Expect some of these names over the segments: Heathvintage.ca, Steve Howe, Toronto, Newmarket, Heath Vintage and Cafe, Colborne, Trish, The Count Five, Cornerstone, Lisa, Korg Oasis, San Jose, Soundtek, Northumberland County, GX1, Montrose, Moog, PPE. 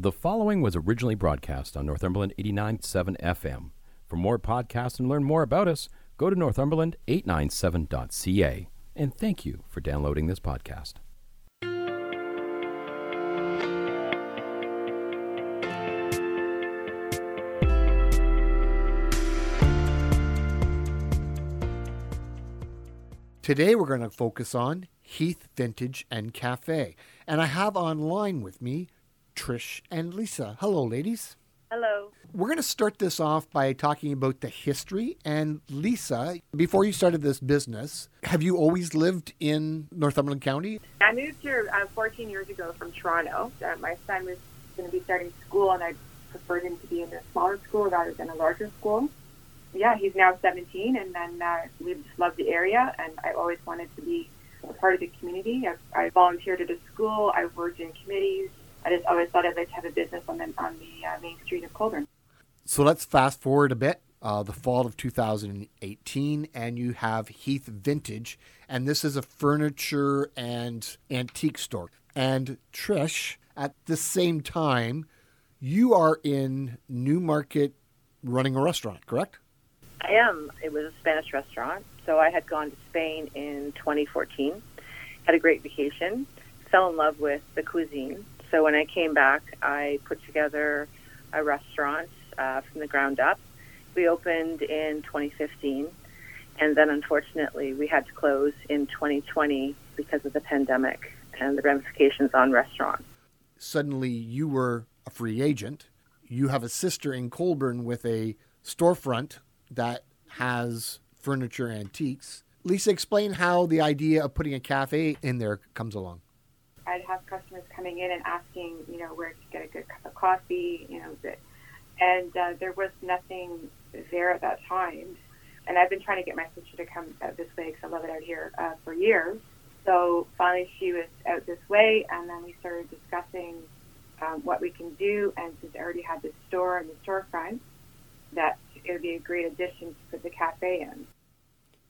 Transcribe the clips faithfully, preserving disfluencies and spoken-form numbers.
The following was originally broadcast on Northumberland eighty-nine point seven F M. For more podcasts and learn more about us, go to northumberland eight ninety-seven dot c a. And thank you for downloading this podcast. Today we're going to focus on Heath Vintage and Cafe. And I have online with me Trish and Lisa. Hello, ladies. Hello. We're going to start this off by talking about the history. And Lisa, before you started this business, have you always lived in Northumberland County? I moved here uh, fourteen years ago from Toronto. Uh, my son was going to be starting school, and I preferred him to be in a smaller school rather than a larger school. Yeah, he's now seventeen, and then uh, we just love the area, and I always wanted to be a part of the community. I, I volunteered at a school. I worked in committees. I just always thought I'd like to have a business on the, on the uh, main street of Colborne. So let's fast forward a bit, uh, the fall of two thousand eighteen, and you have Heath Vintage, and this is a furniture and antique store. And Trish, at the same time, you are in Newmarket running a restaurant, correct? I am. It was a Spanish restaurant, so I had gone to Spain in twenty fourteen, had a great vacation, fell in love with the cuisine. So when I came back, I put together a restaurant uh, from the ground up. We opened in twenty fifteen, and then unfortunately we had to close in twenty twenty because of the pandemic and the ramifications on restaurants. Suddenly you were a free agent. You have a sister in Colborne with a storefront that has furniture antiques. Lisa, explain how the idea of putting a cafe in there comes along. I'd have customers coming in and asking, you know, where to get a good cup of coffee, you know, and uh, there was nothing there at that time. And I've been trying to get my sister to come out this way because I love it out here uh, for years. So finally she was out this way, and then we started discussing um, what we can do. And since I already had the store and the storefront, that it would be a great addition to put the cafe in.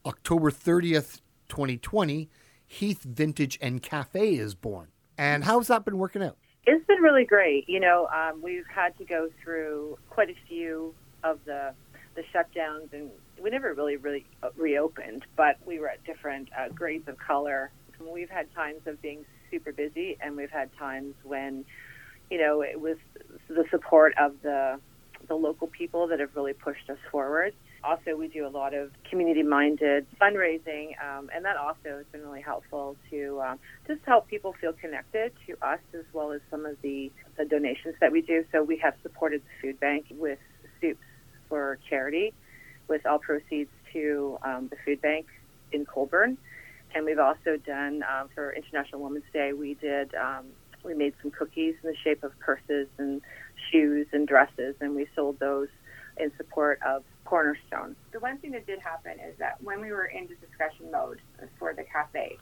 October thirtieth, twenty twenty, Heath Vintage and Cafe is born. And how's that been working out? It's been really great. You know, um, we've had to go through quite a few of the the shutdowns, and we never really, really reopened, but we were at different uh, grades of color. We've had times of being super busy, and we've had times when, you know, it was the support of the the local people that have really pushed us forward. Also, we do a lot of community-minded fundraising, um, and that also has been really helpful to um, just help people feel connected to us, as well as some of the, the donations that we do. So we have supported the food bank with soups for charity, with all proceeds to um, the food bank in Colborne. And we've also done, um, for International Women's Day, we did um, we made some cookies in the shape of purses and shoes and dresses, and we sold those in support of Cornerstone. The one thing that did happen is that when we were in the discussion mode for the cafe,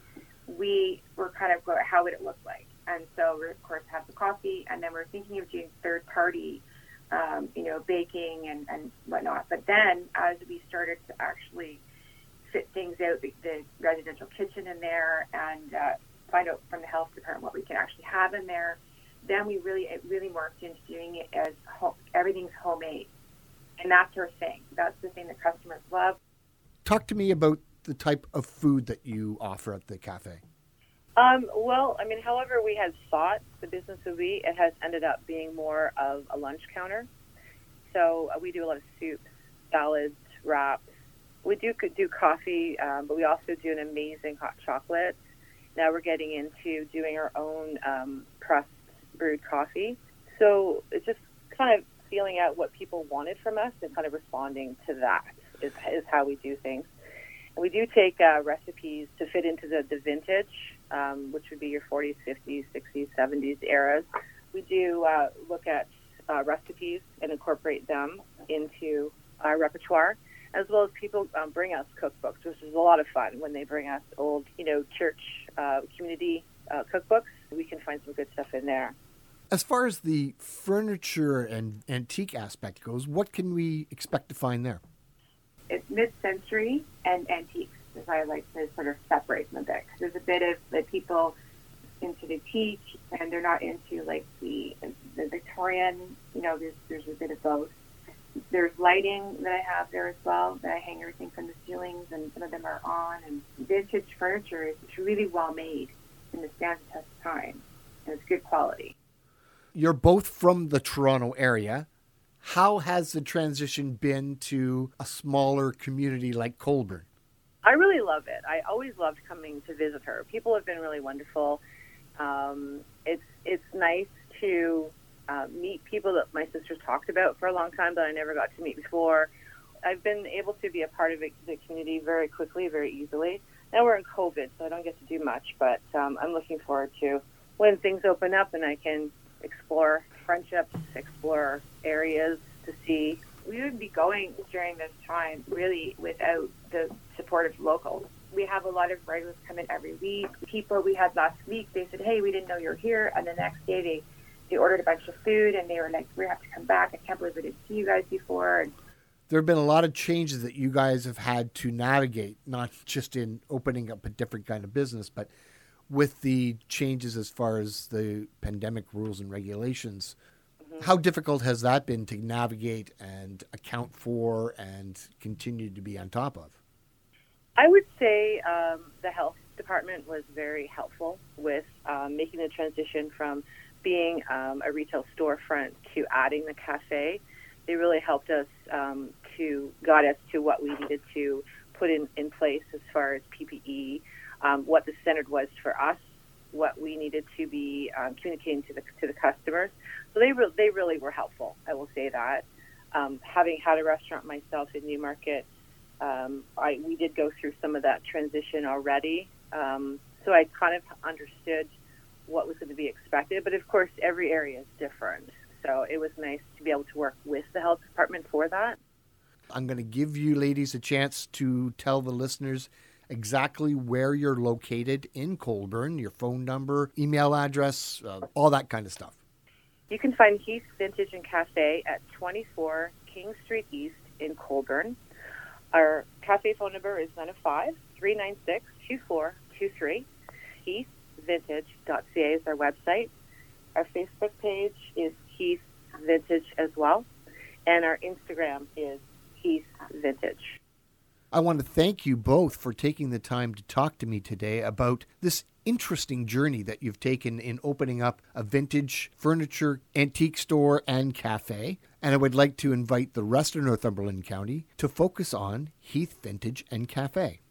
we were kind of going, how would it look like? And so we, of course, had the coffee, and then we we're thinking of doing third-party, um, you know, baking and, and whatnot. But then as we started to actually fit things out, the, the residential kitchen in there, and uh, find out from the health department what we can actually have in there, then we really, it really morphed into doing it as home, everything's homemade. And that's her thing. That's the thing that customers love. Talk to me about the type of food that you offer at the cafe. Um, well, I mean, however we had thought the business would be, it has ended up being more of a lunch counter. So uh, we do a lot of soups, salads, wraps. We do could do coffee, um, but we also do an amazing hot chocolate. Now we're getting into doing our own um, pressed brewed coffee. So it's just kind of feeling out what people wanted from us and kind of responding to that is, is how we do things. And we do take uh, recipes to fit into the, the vintage, um, which would be your forties, fifties, sixties, seventies eras. We do uh, look at uh, recipes and incorporate them into our repertoire, as well as people um, bring us cookbooks, which is a lot of fun when they bring us old, you know, church uh, community uh, cookbooks. We can find some good stuff in there. As far as the furniture and antique aspect goes, what can we expect to find there? It's mid-century and antiques, as I like to sort of separate them a bit. There's a bit of the people into the teak, and they're not into like the the Victorian. You know, there's there's a bit of both. There's lighting that I have there as well, that I hang everything from the ceilings, and some of them are on. And vintage furniture is really well made and it stands the test of time, and it's good quality. You're both from the Toronto area. How has the transition been to a smaller community like Colborne? I really love it. I always loved coming to visit her. People have been really wonderful. Um, it's it's nice to uh, meet people that my sister's talked about for a long time that I never got to meet before. I've been able to be a part of it, the community very quickly, very easily. Now we're in COVID, so I don't get to do much, but um, I'm looking forward to when things open up and I can explore friendships, explore areas to see. We would be going during this time really without the support of locals. We have a lot of regulars come in every week. People we had last week, they said, hey, we didn't know you were here. And the next day they, they ordered a bunch of food and they were like, we have to come back. I can't believe we didn't see you guys before. There have been a lot of changes that you guys have had to navigate, not just in opening up a different kind of business, but with the changes as far as the pandemic rules and regulations. Mm-hmm. How difficult has that been to navigate and account for and continue to be on top of? I would say um, the health department was very helpful with um, making the transition from being um, a retail storefront to adding the cafe. They really helped us um, to got us to what we needed to put in, in place as far as P P E, um, what the standard was for us, what we needed to be um, communicating to the to the customers. So they re- they really were helpful. I will say that. Um, having had a restaurant myself in Newmarket, Um, I, we did go through some of that transition already, um, so I kind of understood what was going to be expected. But of course, every area is different, so it was nice to be able to work with the health department for that. I'm going to give you ladies a chance to tell the listeners exactly where you're located in Colborne, your phone number, email address, uh, all that kind of stuff. You can find Heath Vintage and Cafe at twenty-four King Street East in Colborne. Our cafe phone number is nine oh five, three nine six, two four two three. Heath Vintage dot C A is our website. Our Facebook page is Heath Vintage as well. And our Instagram is Heath Vintage. I want to thank you both for taking the time to talk to me today about this interesting journey that you've taken in opening up a vintage furniture, antique store, and cafe. And I would like to invite the rest of Northumberland County to focus on Heath Vintage and Cafe.